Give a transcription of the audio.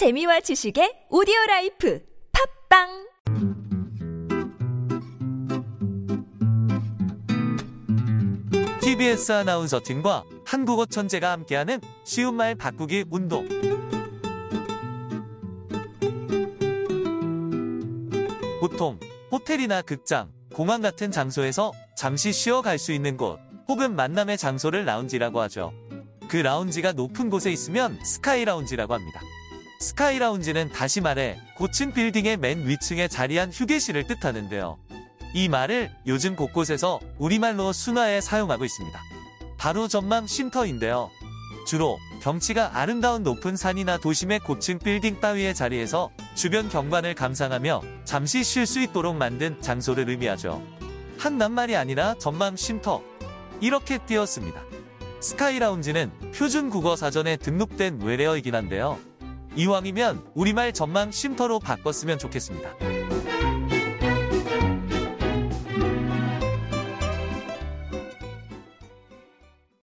재미와 지식의 오디오라이프 팝빵. TBS 아나운서 팀과 한국어 천재가 함께하는 쉬운 말 바꾸기 운동. 보통 호텔이나 극장, 공항 같은 장소에서 잠시 쉬어갈 수 있는 곳 혹은 만남의 장소를 라운지라고 하죠. 그 라운지가 높은 곳에 있으면 스카이 라운지라고 합니다. 스카이 라운지는 다시 말해 고층 빌딩의 맨 위층에 자리한 휴게실을 뜻하는데요. 이 말을 요즘 곳곳에서 우리말로 순화해 사용하고 있습니다. 바로 전망 쉼터인데요. 주로 경치가 아름다운 높은 산이나 도심의 고층 빌딩 따위의 자리에서 주변 경관을 감상하며 잠시 쉴 수 있도록 만든 장소를 의미하죠. 한낱말이 아니라 전망 쉼터, 이렇게 띄었습니다. 스카이 라운지는 표준 국어 사전에 등록된 외래어이긴 한데요. 이왕이면 우리말 전망 쉼터로 바꿨으면 좋겠습니다.